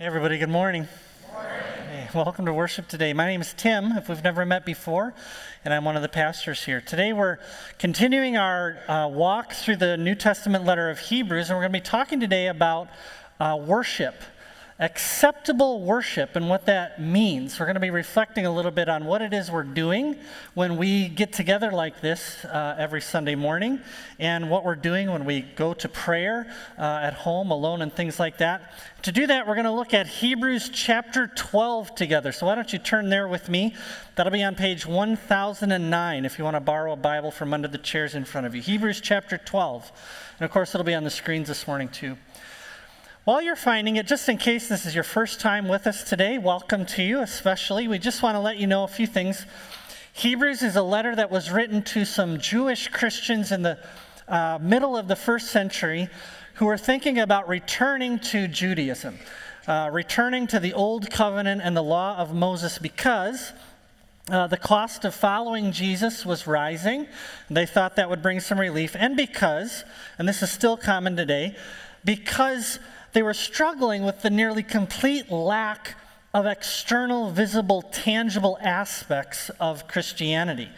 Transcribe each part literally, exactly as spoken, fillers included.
Hey everybody, good morning. Good morning. Hey, welcome to worship today. My name is Tim, if we've never met before, and I'm one of the pastors here. Today we're continuing our uh, walk through the New Testament letter of Hebrews, and we're going to be talking today about uh, worship, acceptable worship, and what that means. We're going to be reflecting a little bit on what it is we're doing when we get together like this uh, every Sunday morning, and what we're doing when we go to prayer uh, at home, alone, and things like that. To do that, we're going to look at Hebrews chapter twelve together. So why don't you turn there with me? That'll be on page one thousand nine if you want to borrow a Bible from under the chairs in front of you. Hebrews chapter twelve. And of course, it'll be on the screens this morning too. While you're finding it, just in case this is your first time with us today, welcome to you especially. We just want to let you know a few things. Hebrews is a letter that was written to some Jewish Christians in the uh, middle of the first century who were thinking about returning to Judaism, uh, returning to the Old Covenant and the Law of Moses, because Uh, the cost of following Jesus was rising. They thought that would bring some relief. And because, and this is still common today, because they were struggling with the nearly complete lack of external, visible, tangible aspects of Christianity.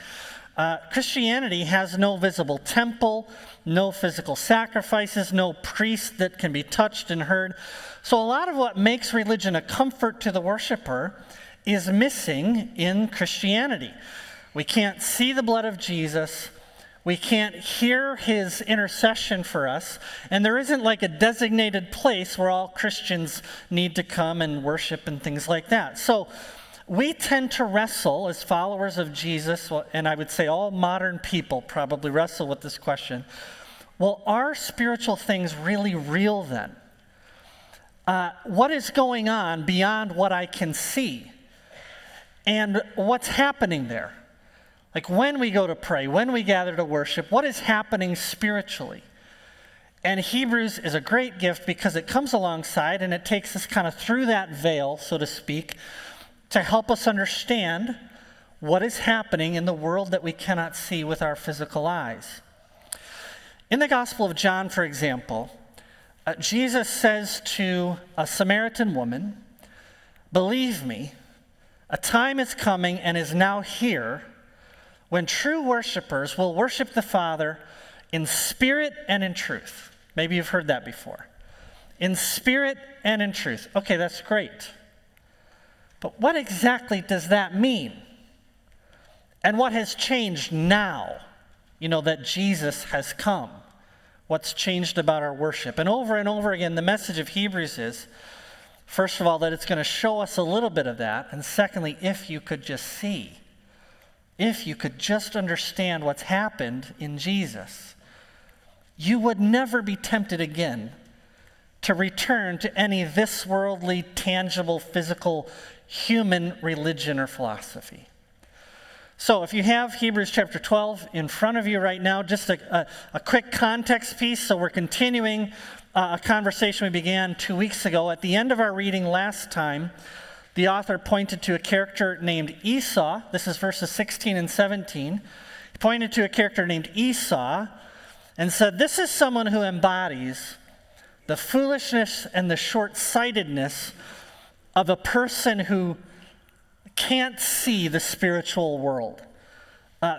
Uh, Christianity has no visible temple, no physical sacrifices, no priest that can be touched and heard. So a lot of what makes religion a comfort to the worshiper is missing in Christianity. We can't see the blood of Jesus. We can't hear his intercession for us. And there isn't like a designated place where all Christians need to come and worship and things like that. So we tend to wrestle as followers of Jesus, and I would say all modern people probably wrestle with this question. Well, are spiritual things really real then? Uh, what is going on beyond what I can see? And what's happening there? Like when we go to pray, when we gather to worship, what is happening spiritually? And Hebrews is a great gift because it comes alongside and it takes us kind of through that veil, so to speak, to help us understand what is happening in the world that we cannot see with our physical eyes. In the Gospel of John, for example, uh, Jesus says to a Samaritan woman, "Believe me, a time is coming and is now here when true worshipers will worship the Father in spirit and in truth." Maybe you've heard that before. In spirit and in truth. Okay, that's great. But what exactly does that mean? And what has changed now, you know, that Jesus has come? What's changed about our worship? And over and over again, the message of Hebrews is, first of all, that it's going to show us a little bit of that. And secondly, if you could just see, if you could just understand what's happened in Jesus, you would never be tempted again to return to any this worldly, tangible, physical, human religion or philosophy. So if you have Hebrews chapter twelve in front of you right now, just a, a, a quick context piece. So we're continuing uh, a conversation we began two weeks ago. At the end of our reading last time, the author pointed to a character named Esau. This is verses sixteen and seventeen. He pointed to a character named Esau and said, "This is someone who embodies the foolishness and the short-sightedness of a person who can't see the spiritual world." Uh,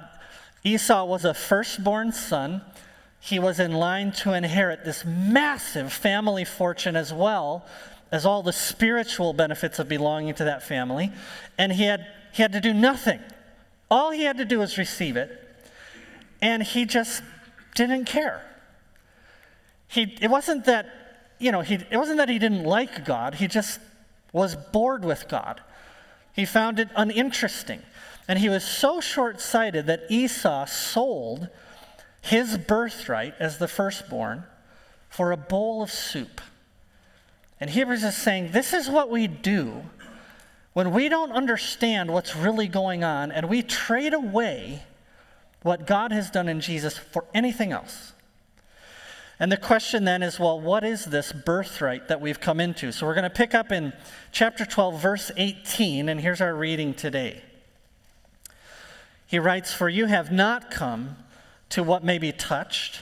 Esau was a firstborn son. He was in line to inherit this massive family fortune as well as all the spiritual benefits of belonging to that family. And he had he had to do nothing. All he had to do was receive it. And he just didn't care. He it wasn't that, you know, he it wasn't that he didn't like God. He just was bored with God. He found it uninteresting. And he was so short-sighted that Esau sold his birthright as the firstborn for a bowl of soup. And Hebrews is saying, this is what we do when we don't understand what's really going on and we trade away what God has done in Jesus for anything else. And the question then is, well, what is this birthright that we've come into? So we're going to pick up in chapter twelve, verse eighteen, and here's our reading today. He writes, "For you have not come to what may be touched,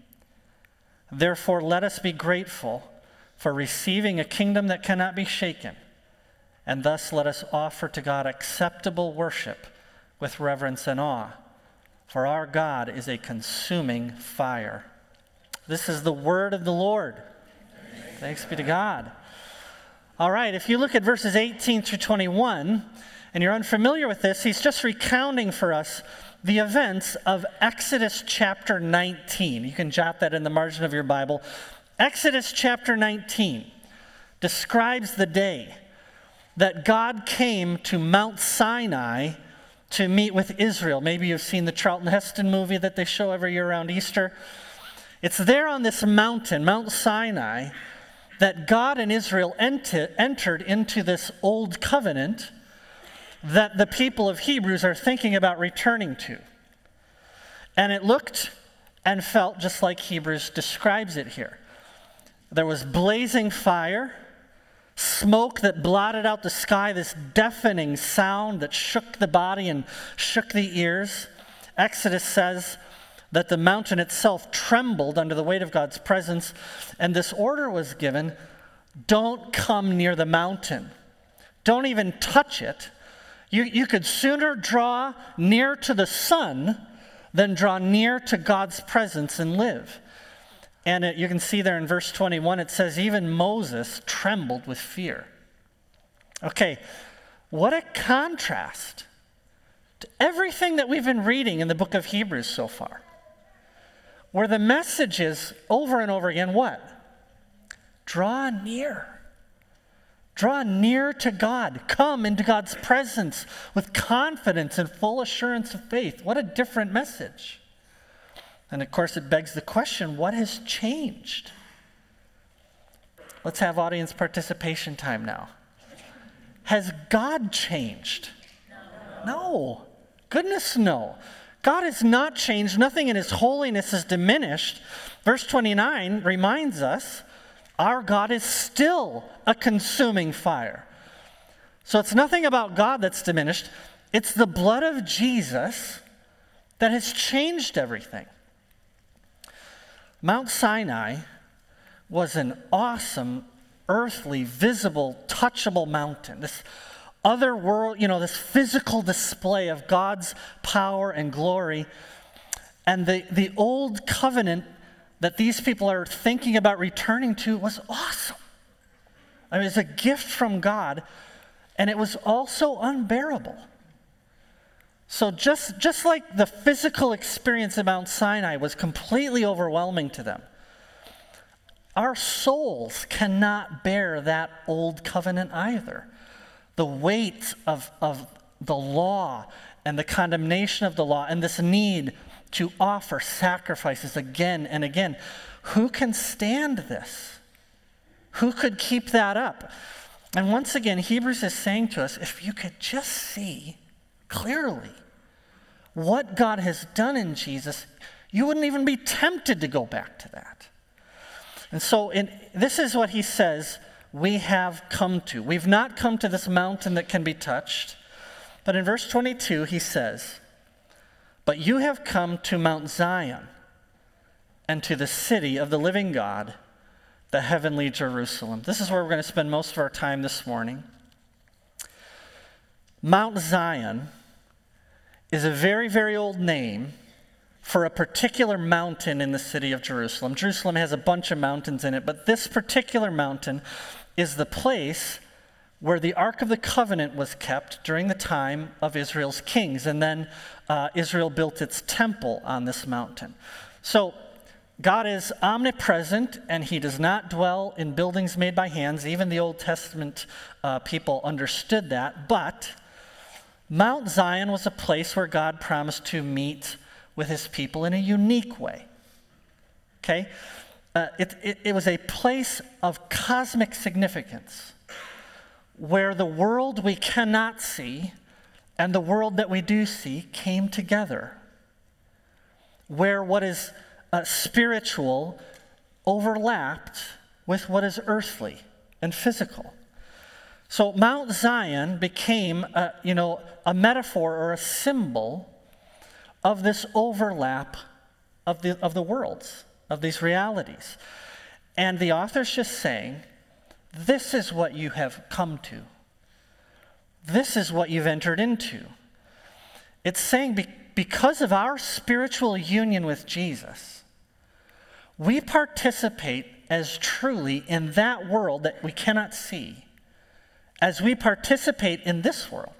Therefore, let us be grateful for receiving a kingdom that cannot be shaken, and thus let us offer to God acceptable worship with reverence and awe, for our God is a consuming fire. This is the word of the Lord. Thanks, Thanks be to God. All right, if you look at verses eighteen through twenty-one, and you're unfamiliar with this, he's just recounting for us the events of Exodus chapter nineteen. You can jot that in the margin of your Bible. Exodus chapter nineteen describes the day that God came to Mount Sinai to meet with Israel. Maybe you've seen the Charlton Heston movie that they show every year around Easter. It's there on this mountain, Mount Sinai, that God and Israel ent- entered into this Old Covenant that the people of Hebrews are thinking about returning to. And it looked and felt just like Hebrews describes it here. There was blazing fire, smoke that blotted out the sky, this deafening sound that shook the body and shook the ears. Exodus says that the mountain itself trembled under the weight of God's presence, and this order was given, don't come near the mountain. Don't even touch it. You, you could sooner draw near to the sun than draw near to God's presence and live. And it, you can see there in verse twenty-one, it says, even Moses trembled with fear. Okay, what a contrast to everything that we've been reading in the book of Hebrews so far, where the message is over and over again, what? Draw near. Draw near to God. Come into God's presence with confidence and full assurance of faith. What a different message. And of course, it begs the question, what has changed? Let's have audience participation time now. Has God changed? No. No. Goodness, no. God has not changed. Nothing in his holiness is diminished. Verse twenty-nine reminds us, our God is still a consuming fire. So it's nothing about God that's diminished. It's the blood of Jesus that has changed everything. Mount Sinai was an awesome, earthly, visible, touchable mountain. This other world, you know, this physical display of God's power and glory. And the, the old covenant that these people are thinking about returning to was awesome. I mean, it's a gift from God, and it was also unbearable. So just, just like the physical experience at Mount Sinai was completely overwhelming to them, our souls cannot bear that old covenant either. The weight of, of the law and the condemnation of the law and this need to offer sacrifices again and again. Who can stand this? Who could keep that up? And once again, Hebrews is saying to us, if you could just see clearly what God has done in Jesus, you wouldn't even be tempted to go back to that. And so in, this is what he says we have come to. We've not come to this mountain that can be touched. But in verse twenty-two, he says, "But you have come to Mount Zion and to the city of the living God, the heavenly Jerusalem." This is where we're going to spend most of our time this morning. Mount Zion is a very, very old name for a particular mountain in the city of Jerusalem. Jerusalem has a bunch of mountains in it, but this particular mountain is the place where the Ark of the Covenant was kept during the time of Israel's kings. And then uh, Israel built its temple on this mountain. So God is omnipresent, and he does not dwell in buildings made by hands. Even the Old Testament uh, people understood that. But Mount Zion was a place where God promised to meet with his people in a unique way. Okay? Uh, it, it, it was a place of cosmic significance, where the world we cannot see and the world that we do see came together, where what is uh, spiritual overlapped with what is earthly and physical. So Mount Zion became a, you know, a metaphor or a symbol of this overlap of the, of the worlds, of these realities. And the author's just saying, this is what you have come to. This is what you've entered into. It's saying be- because of our spiritual union with Jesus, we participate as truly in that world that we cannot see as we participate in this world.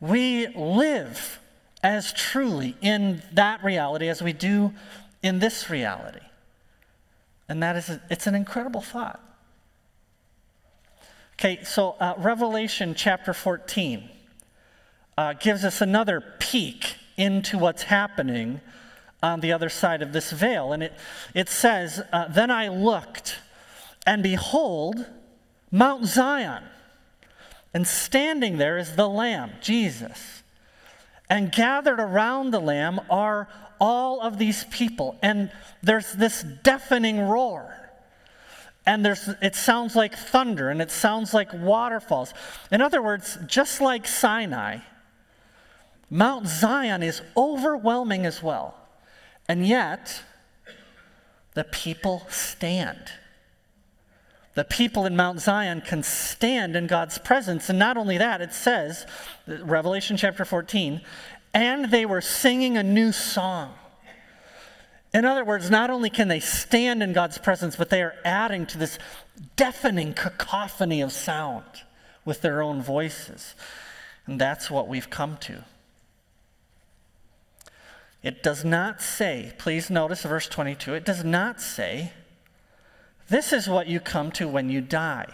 We live as truly in that reality as we do in this reality. And that is, a, it's an incredible thought. Okay, so uh, Revelation chapter fourteen uh, gives us another peek into what's happening on the other side of this veil. And it, it says, uh, "Then I looked, and behold, Mount Zion, and standing there is the Lamb," Jesus, "and gathered around the Lamb are all of these people." And there's this deafening roar. And there's it sounds like thunder, and it sounds like waterfalls. In other words, just like Sinai, Mount Zion is overwhelming as well. And yet, the people stand. The people in Mount Zion can stand in God's presence. And not only that, it says, Revelation chapter fourteen, "And they were singing a new song." In other words, not only can they stand in God's presence, but they are adding to this deafening cacophony of sound with their own voices. And that's what we've come to. It does not say, please notice verse twenty-two, it does not say, this is what you come to when you die.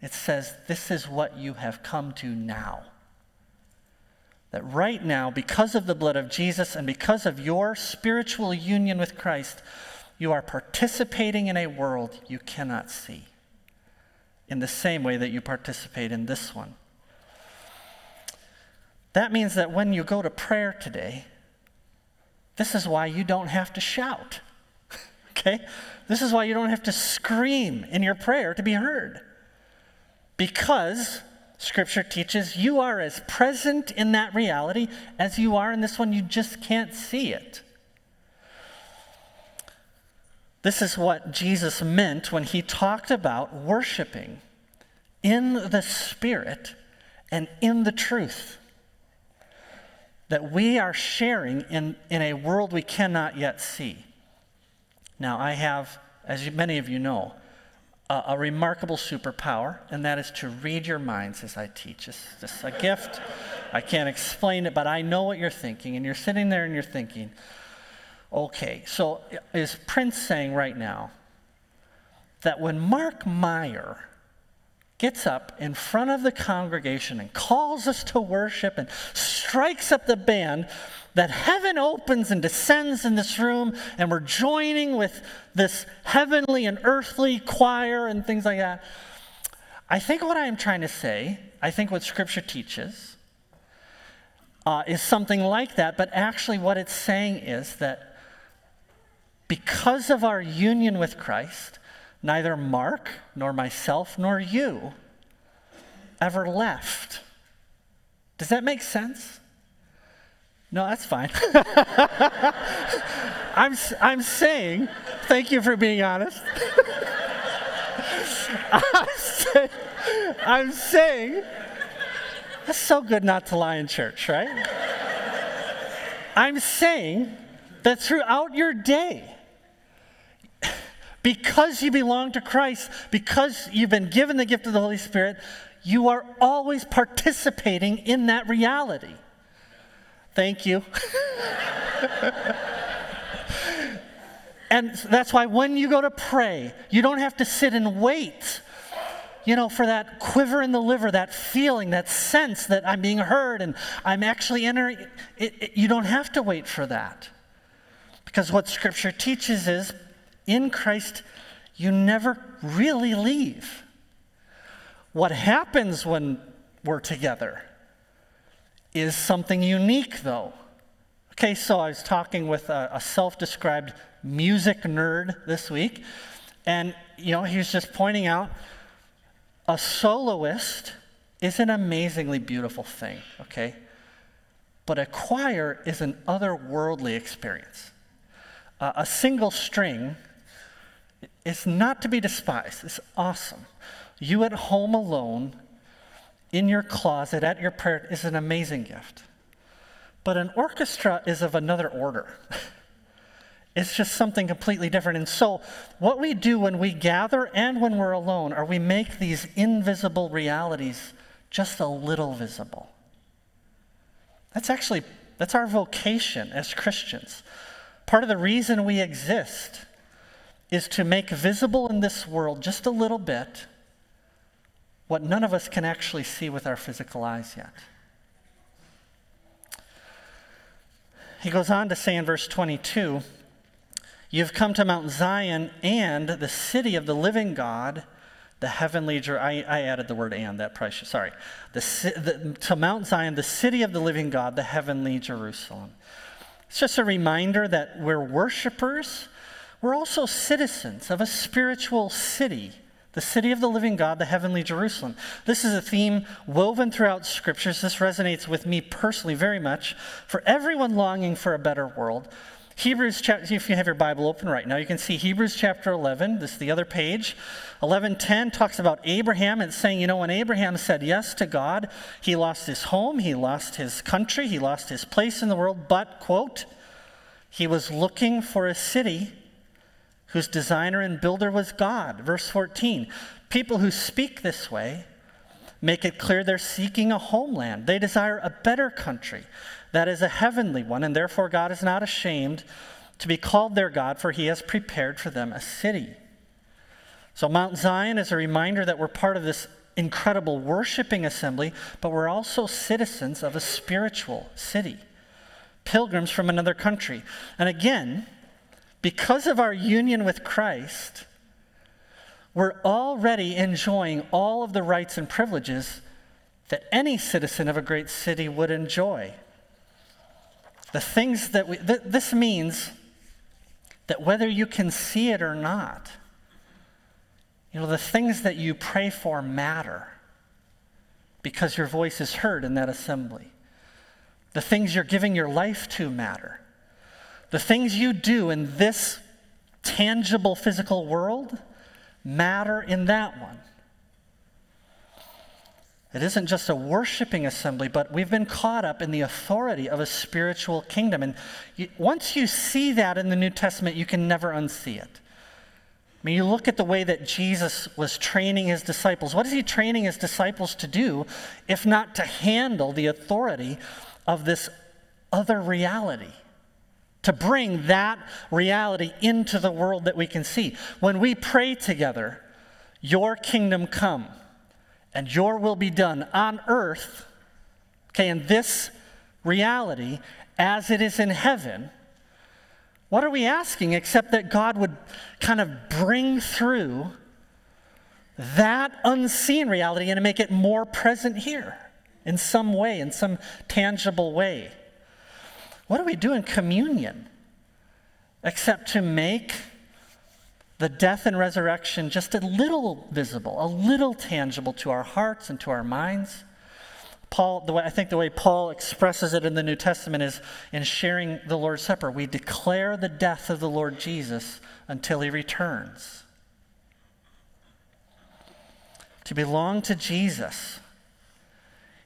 It says, this is what you have come to now. That right now, because of the blood of Jesus and because of your spiritual union with Christ, you are participating in a world you cannot see, in the same way that you participate in this one. That means that when you go to prayer today, this is why you don't have to shout. Okay? This is why you don't have to scream in your prayer to be heard. Because Scripture teaches you are as present in that reality as you are in this one. You just can't see it. This is what Jesus meant when he talked about worshiping in the Spirit and in the truth. That we are sharing in, in a world we cannot yet see. Now, I have, as you, many of you know, a, a remarkable superpower, and that is to read your minds as I teach. It's just a gift. I can't explain it, but I know what you're thinking, and you're sitting there and you're thinking, okay, so is Prince saying right now that when Mark Meyer gets up in front of the congregation and calls us to worship and strikes up the band, that heaven opens and descends in this room, and we're joining with this heavenly and earthly choir and things like that? I think what I'm trying to say, I think what Scripture teaches, uh, is something like that, but actually what it's saying is that because of our union with Christ, neither Mark, nor myself, nor you ever left. Does that make sense? No, that's fine. I'm I'm saying, thank you for being honest. I'm, say, I'm saying, that's so good not to lie in church, right? I'm saying that throughout your day, because you belong to Christ, because you've been given the gift of the Holy Spirit, you are always participating in that reality. Thank you. And that's why when you go to pray, you don't have to sit and wait, you know, for that quiver in the liver, that feeling, that sense that I'm being heard and I'm actually entering. It, it, you don't have to wait for that. Because what Scripture teaches is, in Christ, you never really leave. What happens when we're together is something unique, though. Okay, so I was talking with a, a self-described music nerd this week, and, you know, he was just pointing out a soloist is an amazingly beautiful thing, okay? But a choir is an otherworldly experience. Uh, a single string is not to be despised. It's awesome. You at home alone, in your closet, at your prayer, is an amazing gift. But an orchestra is of another order. It's just something completely different. And so what we do when we gather and when we're alone are we make these invisible realities just a little visible. That's actually, that's our vocation as Christians. Part of the reason we exist is to make visible in this world just a little bit what none of us can actually see with our physical eyes yet. He goes on to say in verse twenty-two, "You've come to Mount Zion and the city of the living God, the heavenly Jerusalem." I, I added the word "and," that probably should, sorry. The, the, to Mount Zion, the city of the living God, the heavenly Jerusalem. It's just a reminder that we're worshipers. We're also citizens of a spiritual city, the city of the living God, the heavenly Jerusalem. This is a theme woven throughout Scriptures. This resonates with me personally very much. For everyone longing for a better world, Hebrews chapter, if you have your Bible open right now, you can see Hebrews chapter eleven. This is the other page. eleven ten talks about Abraham and saying, you know, when Abraham said yes to God, he lost his home, he lost his country, he lost his place in the world, but, quote, he was looking for a city whose designer and builder was God. Verse fourteen, people who speak this way make it clear they're seeking a homeland. They desire a better country, that is a heavenly one, and therefore God is not ashamed to be called their God, for he has prepared for them a city. So Mount Zion is a reminder that we're part of this incredible worshiping assembly, but we're also citizens of a spiritual city, pilgrims from another country. And again, because of our union with Christ, we're already enjoying all of the rights and privileges that any citizen of a great city would enjoy. The things that we, th- this means that whether you can see it or not, you know, the things that you pray for matter because your voice is heard in that assembly. The things you're giving your life to matter. The things you do in this tangible physical world matter in that one. It isn't just a worshiping assembly, but we've been caught up in the authority of a spiritual kingdom. And you, once you see that in the New Testament, you can never unsee it. I mean, you look at the way that Jesus was training his disciples. What is he training his disciples to do, if not to handle the authority of this other reality? To bring that reality into the world that we can see. When we pray together, your kingdom come and your will be done on earth, okay, in this reality as it is in heaven, what are we asking except that God would kind of bring through that unseen reality and make it more present here in some way, in some tangible way? What do we do in communion except to make the death and resurrection just a little visible, a little tangible to our hearts and to our minds. Paul, the way, I think the way Paul expresses it in the New Testament is in sharing the Lord's Supper. We declare the death of the Lord Jesus until he returns. To belong to Jesus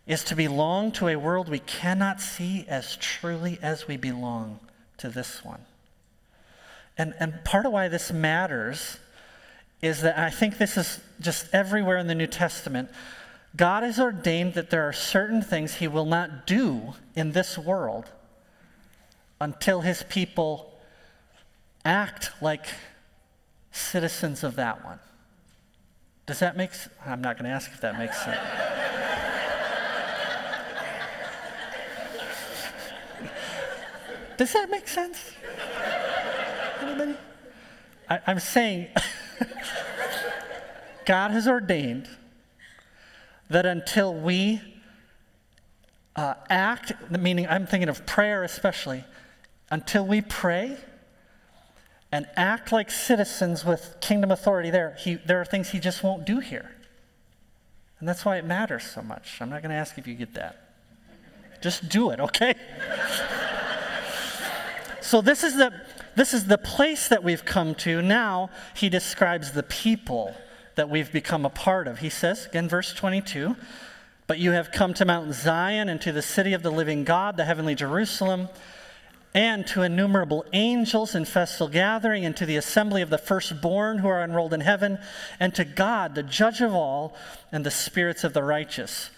is to belong to a world we cannot see as truly as we belong to this one. And, and part of why this matters is that I think this is just everywhere in the New Testament. God has ordained that there are certain things he will not do in this world until his people act like citizens of that one. Does that make sense? I'm not going to ask if that makes sense. Does that make sense? Anybody? I, I'm saying God has ordained that until we uh, act, meaning I'm thinking of prayer especially, until we pray and act like citizens with kingdom authority there, he, there are things he just won't do here. And that's why it matters so much. I'm not going to ask if you get that. Just do it, okay? So this is the this is the place that we've come to. Now he describes the people that we've become a part of. He says, again, verse twenty-two, "But you have come to Mount Zion and to the city of the living God, the heavenly Jerusalem, and to innumerable angels in festal gathering, and to the assembly of the firstborn who are enrolled in heaven, and to God, the judge of all, and the spirits of the righteous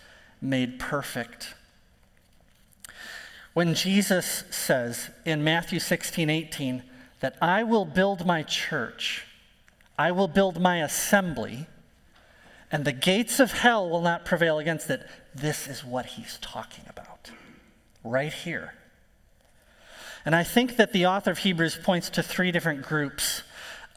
made perfect." When Jesus says in Matthew sixteen eighteen that I will build my church, I will build my assembly, and the gates of hell will not prevail against it. This is what he's talking about right here. And I think that the author of Hebrews points to three different groups.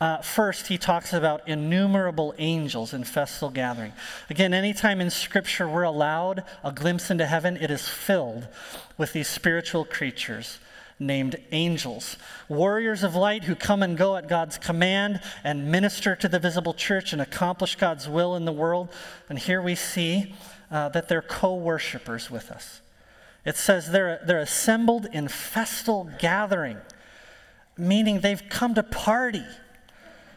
Uh, first, he talks about innumerable angels in festal gathering. Again, anytime in Scripture we're allowed a glimpse into heaven, it is filled with these spiritual creatures named angels, warriors of light who come and go at God's command and minister to the visible church and accomplish God's will in the world. And here we see uh, that they're co-worshipers with us. It says they're, they're assembled in festal gathering, meaning they've come to party.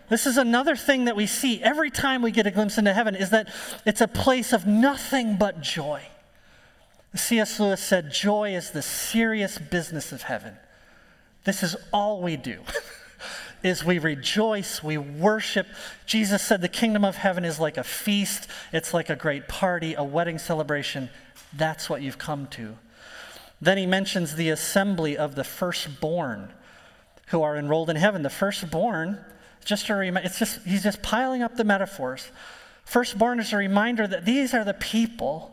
This is another thing that we see every time we get a glimpse into heaven, is that it's a place of nothing but joy. C S Lewis said, "Joy is the serious business of heaven." This is all we do, is we rejoice, we worship. Jesus said the kingdom of heaven is like a feast. It's like a great party, a wedding celebration. That's what you've come to. Then he mentions the assembly of the firstborn who are enrolled in heaven. The firstborn, just to remind, it's just, he's just piling up the metaphors. Firstborn is a reminder that these are the people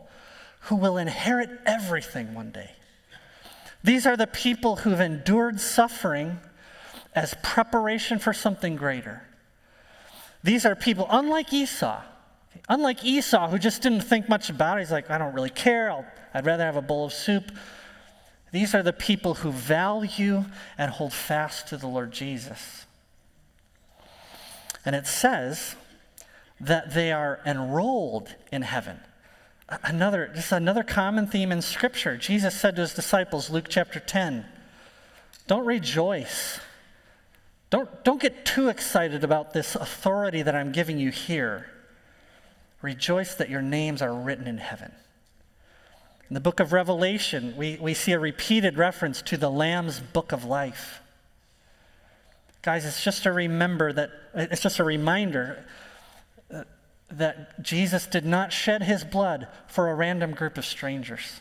who will inherit everything one day. These are the people who've endured suffering as preparation for something greater. These are people, unlike Esau, unlike Esau, who just didn't think much about it. He's like, I don't really care. I'll, I'd rather have a bowl of soup. These are the people who value and hold fast to the Lord Jesus. And it says that they are enrolled in heaven. Another, this is another common theme in Scripture. Jesus said to his disciples, Luke chapter ten, don't rejoice. Don't, don't get too excited about this authority that I'm giving you here. Rejoice that your names are written in heaven. In the book of Revelation, we, we see a repeated reference to the Lamb's book of life. Guys, it's just a remember that, it's just a reminder that Jesus did not shed his blood for a random group of strangers.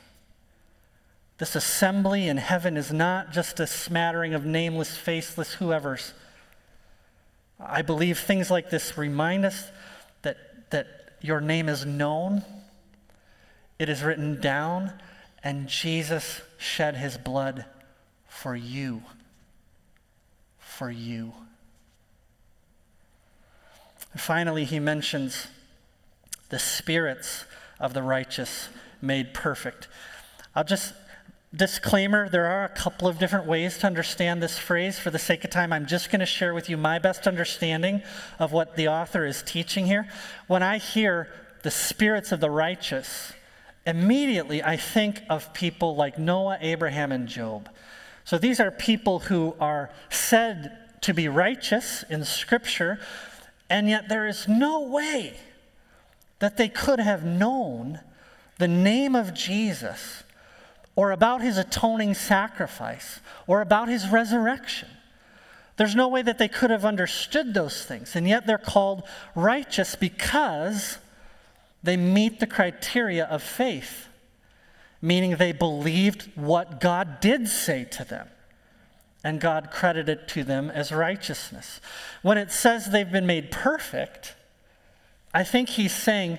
This assembly in heaven is not just a smattering of nameless, faceless whoever's. I believe things like this remind us that, that your name is known, it is written down, and Jesus shed his blood for you. For you. And finally, he mentions the spirits of the righteous made perfect. I'll just Disclaimer, there are a couple of different ways to understand this phrase. For the sake of time, I'm just going to share with you my best understanding of what the author is teaching here. When I hear the spirits of the righteous, immediately I think of people like Noah, Abraham, and Job. So these are people who are said to be righteous in Scripture, and yet there is no way that they could have known the name of Jesus or about his atoning sacrifice, or about his resurrection. There's no way that they could have understood those things, and yet they're called righteous because they meet the criteria of faith, meaning they believed what God did say to them, and God credited to them as righteousness. When it says they've been made perfect, I think he's saying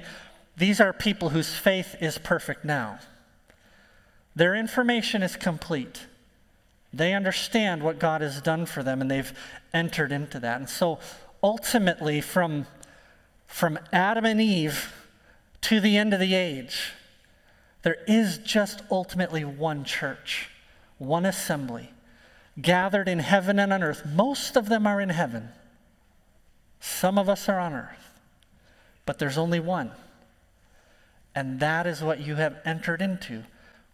these are people whose faith is perfect now. Their information is complete. They understand what God has done for them, and they've entered into that. And so ultimately, from, from Adam and Eve to the end of the age, there is just ultimately one church, one assembly, gathered in heaven and on earth. Most of them are in heaven. Some of us are on earth. But there's only one. And that is what you have entered into,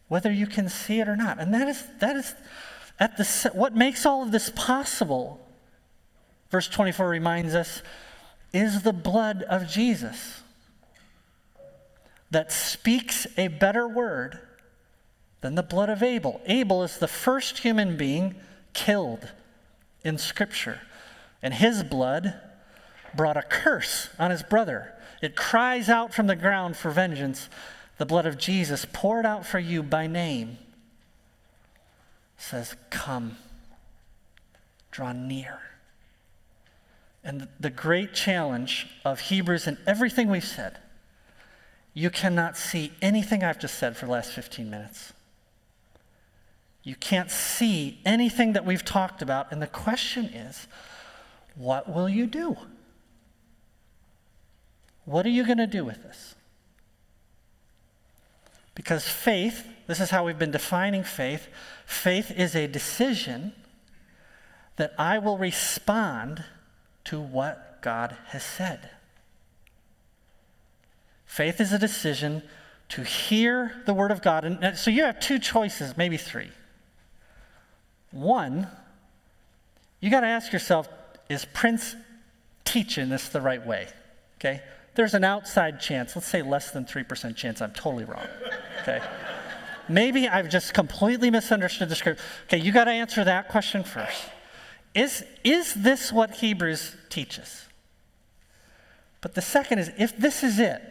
whether you can see it or not. And that is that is at the what makes all of this possible, verse twenty-four reminds us, is the blood of Jesus that speaks a better word than the blood of Abel. Abel is the first human being killed in Scripture, and his blood brought a curse on his brother. It cries out from the ground for vengeance. The blood of Jesus poured out for you by name says, come, draw near. And the great challenge of Hebrews and everything we've said, you cannot see anything I've just said for the last fifteen minutes. You can't see anything that we've talked about. And the question is, what will you do? What are you going to do with this? Because faith, this is how we've been defining faith, faith is a decision that I will respond to what God has said. Faith is a decision to hear the word of God. And so you have two choices, maybe three. One, you got to ask yourself, is Prince teaching this the right way? Okay? There's an outside chance, let's say less than three percent chance I'm totally wrong, okay? Maybe I've just completely misunderstood the script. Okay, you got to answer that question first. Is, is this what Hebrews teaches? But the second is, if this is it,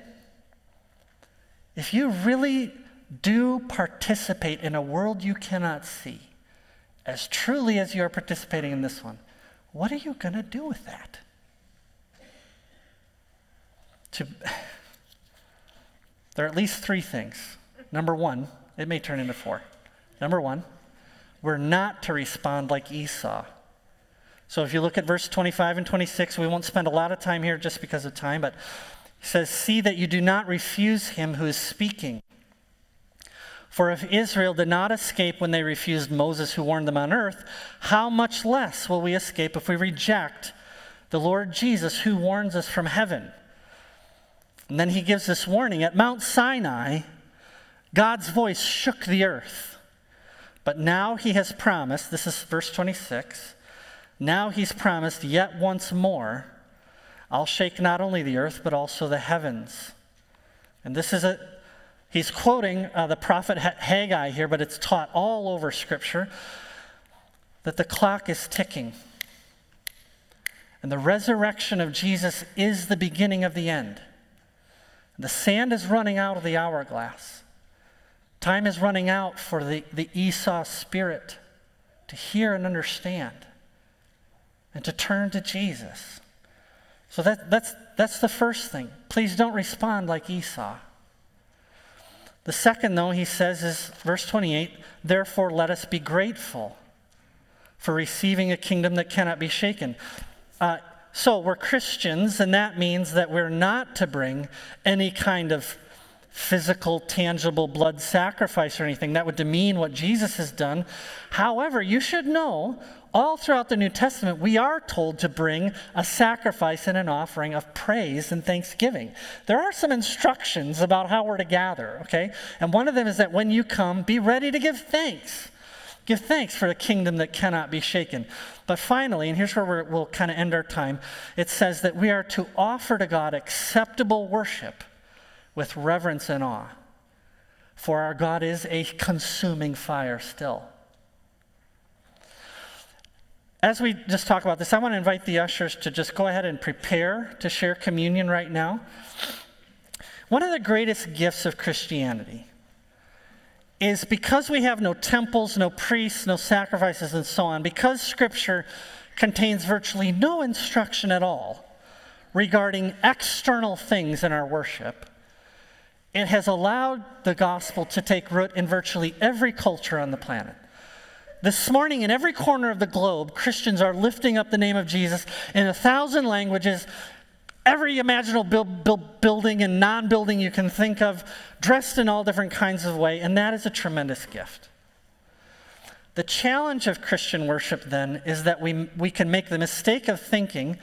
if you really do participate in a world you cannot see, as truly as you are participating in this one, what are you going to do with that? To, there are at least three things. Number one, it may turn into four. Number one, we're not to respond like Esau. So if you look at verse twenty-five and twenty-six, we won't spend a lot of time here just because of time, but it says, see that you do not refuse him who is speaking. For if Israel did not escape when they refused Moses who warned them on earth, how much less will we escape if we reject the Lord Jesus who warns us from heaven? And then he gives this warning. At Mount Sinai, God's voice shook the earth. But now he has promised, this is verse twenty-six, now he's promised yet once more, I'll shake not only the earth, but also the heavens. And this is a, he's quoting uh, the prophet Haggai here, but it's taught all over Scripture that the clock is ticking. And the resurrection of Jesus is the beginning of the end. The sand is running out of the hourglass. Time is running out for the, the Esau spirit to hear and understand and to turn to Jesus. So that, that's, that's the first thing. Please don't respond like Esau. The second, though, he says is verse twenty-eight, therefore let us be grateful for receiving a kingdom that cannot be shaken. Uh, So we're Christians, and that means that we're not to bring any kind of physical, tangible blood sacrifice or anything. That would demean what Jesus has done. However, you should know, all throughout the New Testament, we are told to bring a sacrifice and an offering of praise and thanksgiving. There are some instructions about how we're to gather, okay? And one of them is that when you come, be ready to give thanks. Give thanks for a kingdom that cannot be shaken. But finally, and here's where we're, we'll kind of end our time, it says that we are to offer to God acceptable worship with reverence and awe. For our God is a consuming fire still. As we just talk about this, I want to invite the ushers to just go ahead and prepare to share communion right now. One of the greatest gifts of Christianity is because we have no temples, no priests, no sacrifices, and so on, because Scripture contains virtually no instruction at all regarding external things in our worship, it has allowed the gospel to take root in virtually every culture on the planet. This morning, in every corner of the globe, Christians are lifting up the name of Jesus in a thousand languages. Every imaginable build, build, building and non-building you can think of, dressed in all different kinds of ways, and that is a tremendous gift. The challenge of Christian worship, then, is that we, we can make the mistake of thinking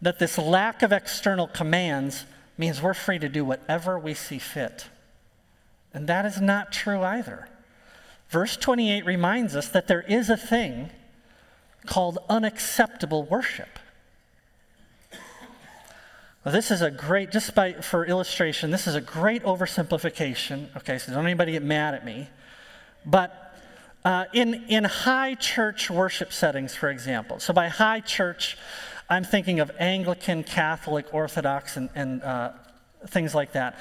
that this lack of external commands means we're free to do whatever we see fit. And that is not true either. Verse twenty-eight reminds us that there is a thing called unacceptable worship. Well, this is a great, just by, for illustration, this is a great oversimplification. Okay, so don't anybody get mad at me. But uh, in, in high church worship settings, for example, so by high church, I'm thinking of Anglican, Catholic, Orthodox, and, and uh, things like that.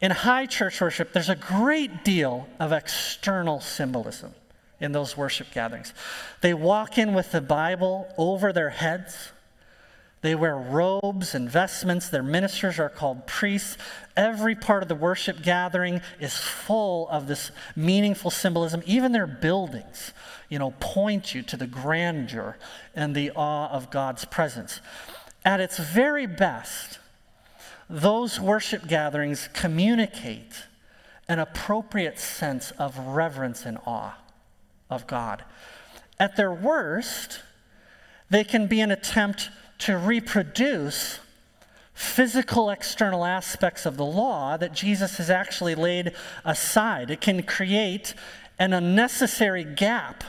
In high church worship, there's a great deal of external symbolism in those worship gatherings. They walk in with the Bible over their heads. They wear robes and vestments. Their ministers are called priests. Every part of the worship gathering is full of this meaningful symbolism. Even their buildings, you know, point you to the grandeur and the awe of God's presence. At its very best, those worship gatherings communicate an appropriate sense of reverence and awe of God. At their worst, they can be an attempt to reproduce physical external aspects of the law that Jesus has actually laid aside. It can create an unnecessary gap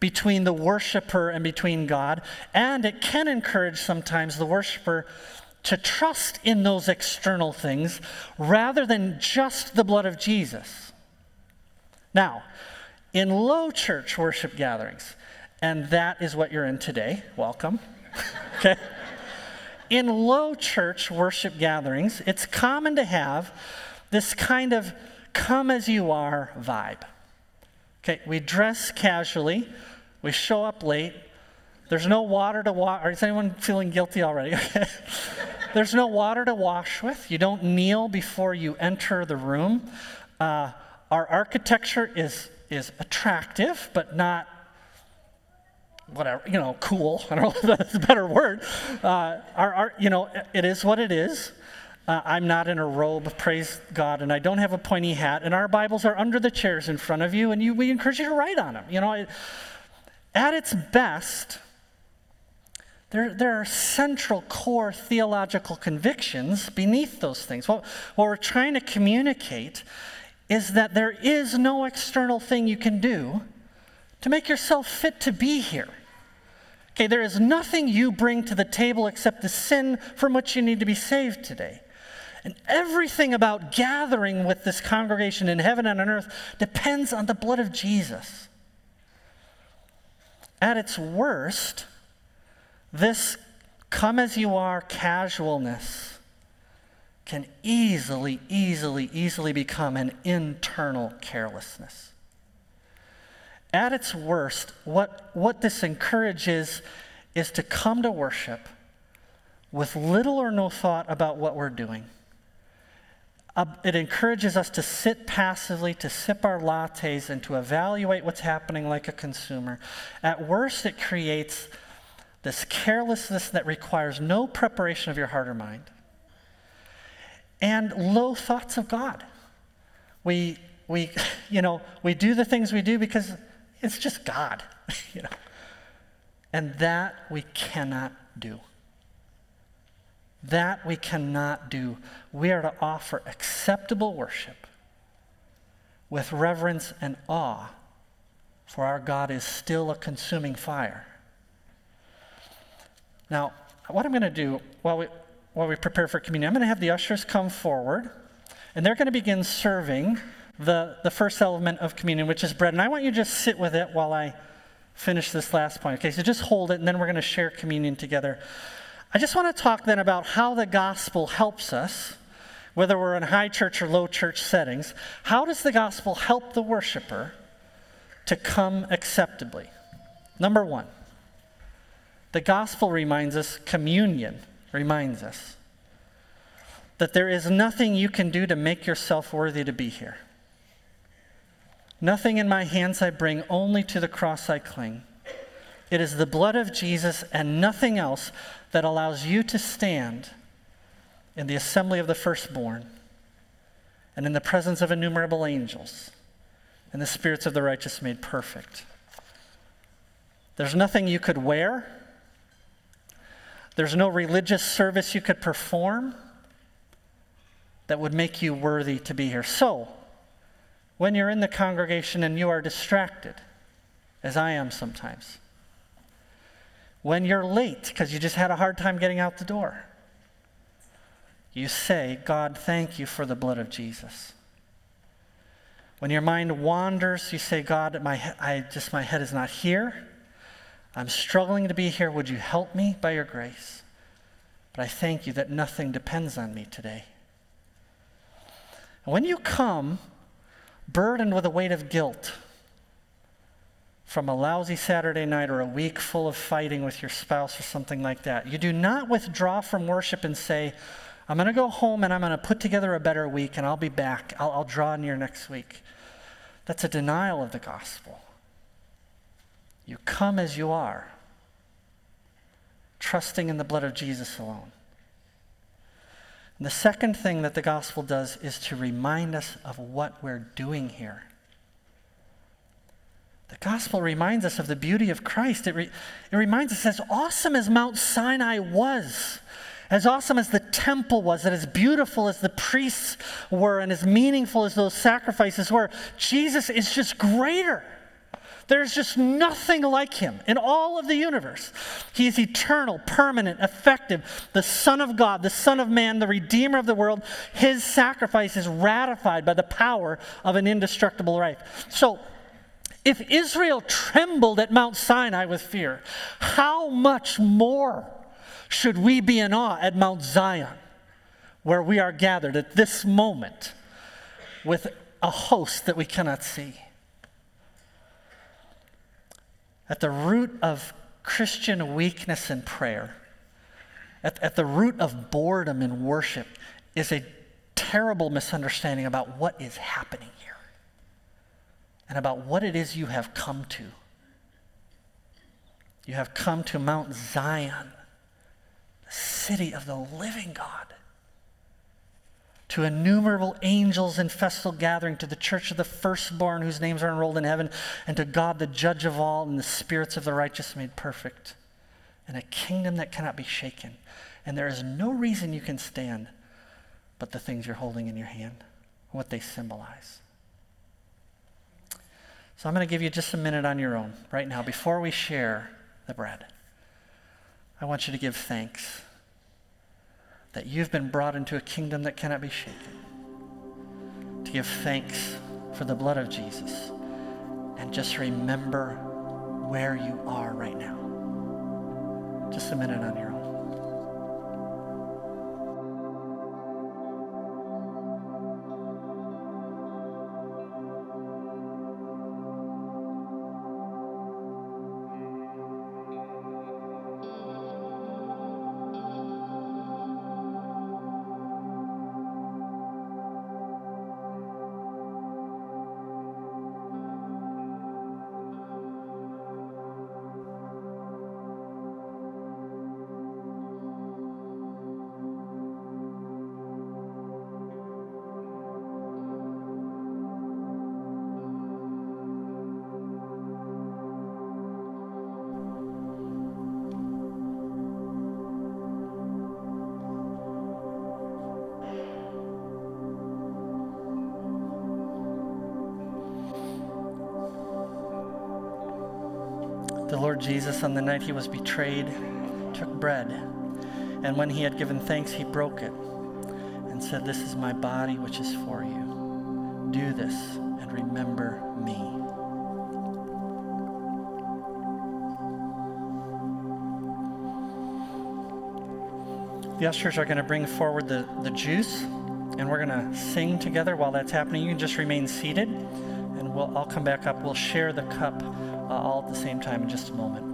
between the worshiper and between God, and it can encourage sometimes the worshiper to trust in those external things rather than just the blood of Jesus. Now, in low church worship gatherings, and that is what you're in today, welcome, okay? In low church worship gatherings, it's common to have this kind of come as you are vibe. Okay, we dress casually, we show up late, there's no water to wash. Is anyone feeling guilty already? Okay. There's no water to wash with. You don't kneel before you enter the room. Uh, our architecture is is attractive, but not whatever, you know, cool. I don't know if that's a better word. Uh, our, our, you know, it is what it is. Uh, I'm not in a robe, praise God, and I don't have a pointy hat. And our Bibles are under the chairs in front of you, and you, we encourage you to write on them. You know, it, at its best, There, there are central core theological convictions beneath those things. What, what we're trying to communicate is that there is no external thing you can do to make yourself fit to be here. Okay, there is nothing you bring to the table except the sin from which you need to be saved today. And everything about gathering with this congregation in heaven and on earth depends on the blood of Jesus. At its worst, this come-as-you-are casualness can easily, easily, easily become an internal carelessness. At its worst, what, what this encourages is to come to worship with little or no thought about what we're doing. Uh, it encourages us to sit passively, to sip our lattes, and to evaluate what's happening like a consumer. At worst, it creates this carelessness that requires no preparation of your heart or mind. and low thoughts of God. We we you know we do the things we do because it's just God, you know. And that we cannot do. That we cannot do. We are to offer acceptable worship with reverence and awe, for our God is still a consuming fire. Now, what I'm going to do while we while we prepare for communion, I'm going to have the ushers come forward, and they're going to begin serving the, the first element of communion, which is bread. And I want you to just sit with it while I finish this last point. Okay, so just hold it, and then we're going to share communion together. I just want to talk then about how the gospel helps us, whether we're in high church or low church settings. How does the gospel help the worshiper to come acceptably? Number one, the gospel reminds us, communion reminds us, that there is nothing you can do to make yourself worthy to be here. Nothing in my hands I bring, only to the cross I cling. It is the blood of Jesus and nothing else that allows you to stand in the assembly of the firstborn and in the presence of innumerable angels and the spirits of the righteous made perfect. There's nothing you could wear. There's no religious service you could perform that would make you worthy to be here. So, when you're in the congregation and you are distracted, as I am sometimes, when you're late because you just had a hard time getting out the door, you say, God, thank you for the blood of Jesus. When your mind wanders, you say, God, my I just my head is not here. I'm struggling to be here. Would you help me by your grace? But I thank you that nothing depends on me today. And when you come burdened with a weight of guilt from a lousy Saturday night or a week full of fighting with your spouse or something like that, you do not withdraw from worship and say, I'm going to go home and I'm going to put together a better week and I'll be back. I'll, I'll draw near next week. That's a denial of the gospel. You come as you are, trusting in the blood of Jesus alone. And the second thing that the gospel does is to remind us of what we're doing here. The gospel reminds us of the beauty of Christ. It, re- it reminds us, as awesome as Mount Sinai was, as awesome as the temple was, and as beautiful as the priests were, and as meaningful as those sacrifices were, Jesus is just greater. There's just nothing like him in all of the universe. He is eternal, permanent, effective, the Son of God, the Son of Man, the Redeemer of the world. His sacrifice is ratified by the power of an indestructible life. So, if Israel trembled at Mount Sinai with fear, how much more should we be in awe at Mount Zion, where we are gathered at this moment with a host that we cannot see? At the root of Christian weakness in prayer, at, at the root of boredom in worship, is a terrible misunderstanding about what is happening here and about what it is you have come to. You have come to Mount Zion, the city of the living God, to innumerable angels in festal gathering, to the church of the firstborn whose names are enrolled in heaven, and to God the judge of all, and the spirits of the righteous made perfect, and a kingdom that cannot be shaken. And there is no reason you can stand but the things you're holding in your hand, what they symbolize. So I'm going to give you just a minute on your own right now. Before we share the bread, I want you to give thanks that you've been brought into a kingdom that cannot be shaken, to give thanks for the blood of Jesus, and just remember where you are right now. Just a minute on your own. The Lord Jesus, on the night he was betrayed, took bread, and when he had given thanks, he broke it and said, "This is my body, which is for you. Do this and remember me." The ushers are going to bring forward the, the juice, and we're going to sing together while that's happening. You can just remain seated, and we'll all come back up. We'll share the cup uh, all at the same time in just a moment.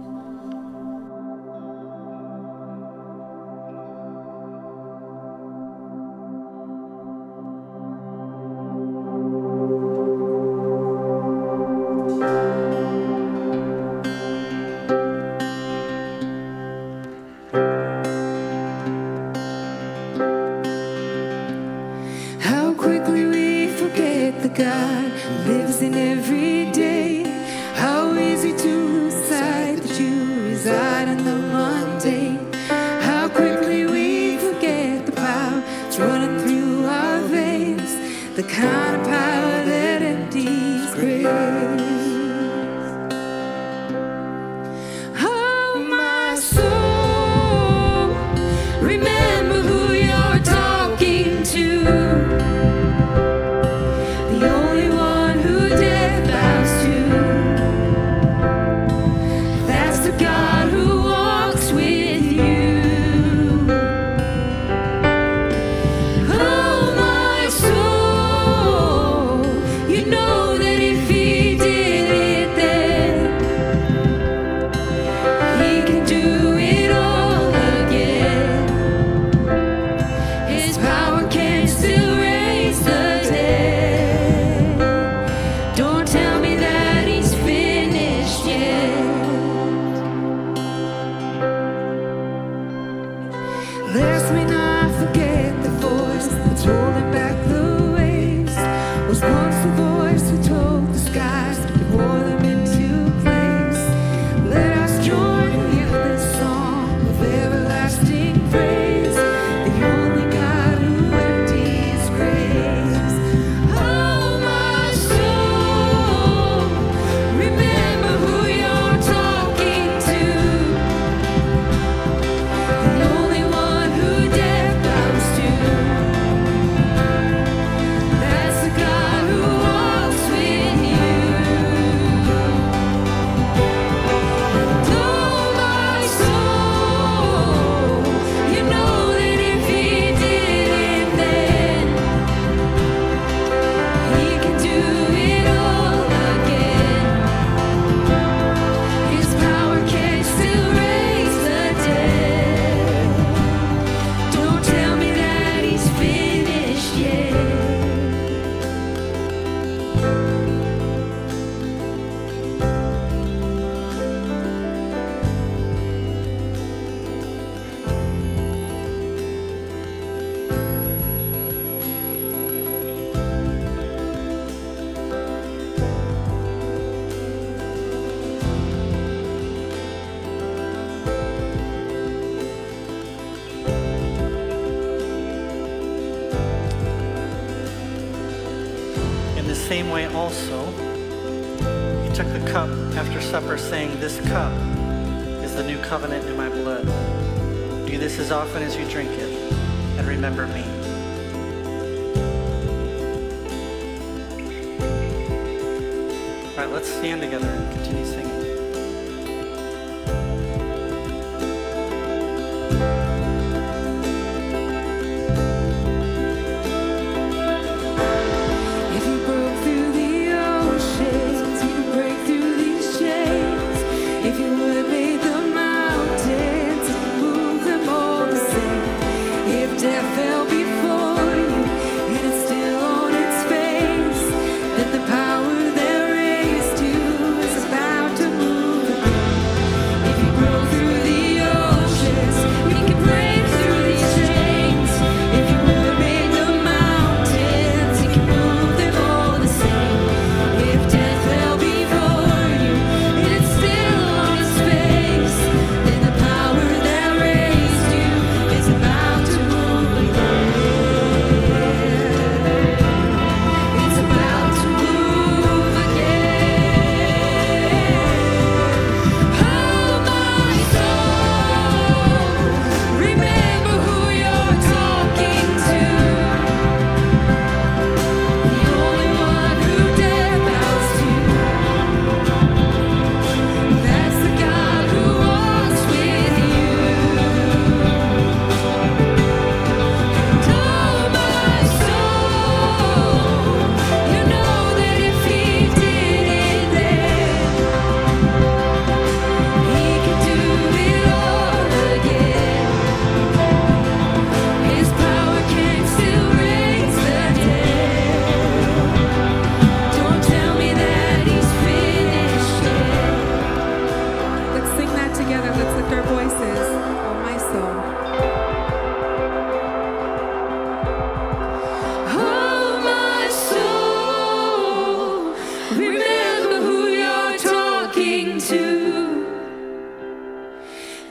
Also, he took the cup after supper, saying, "This cup is the new covenant in my blood. Do this as often as you drink it, and remember me." All right, let's stand together and continue singing. Power that raised you is about to Remember who you're talking to.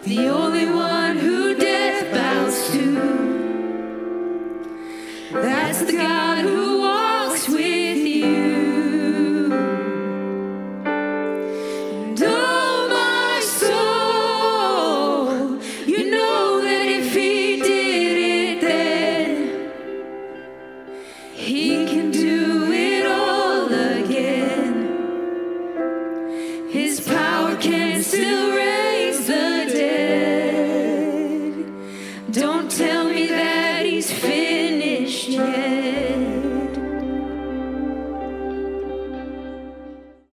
The only one who death bows to. That's the God who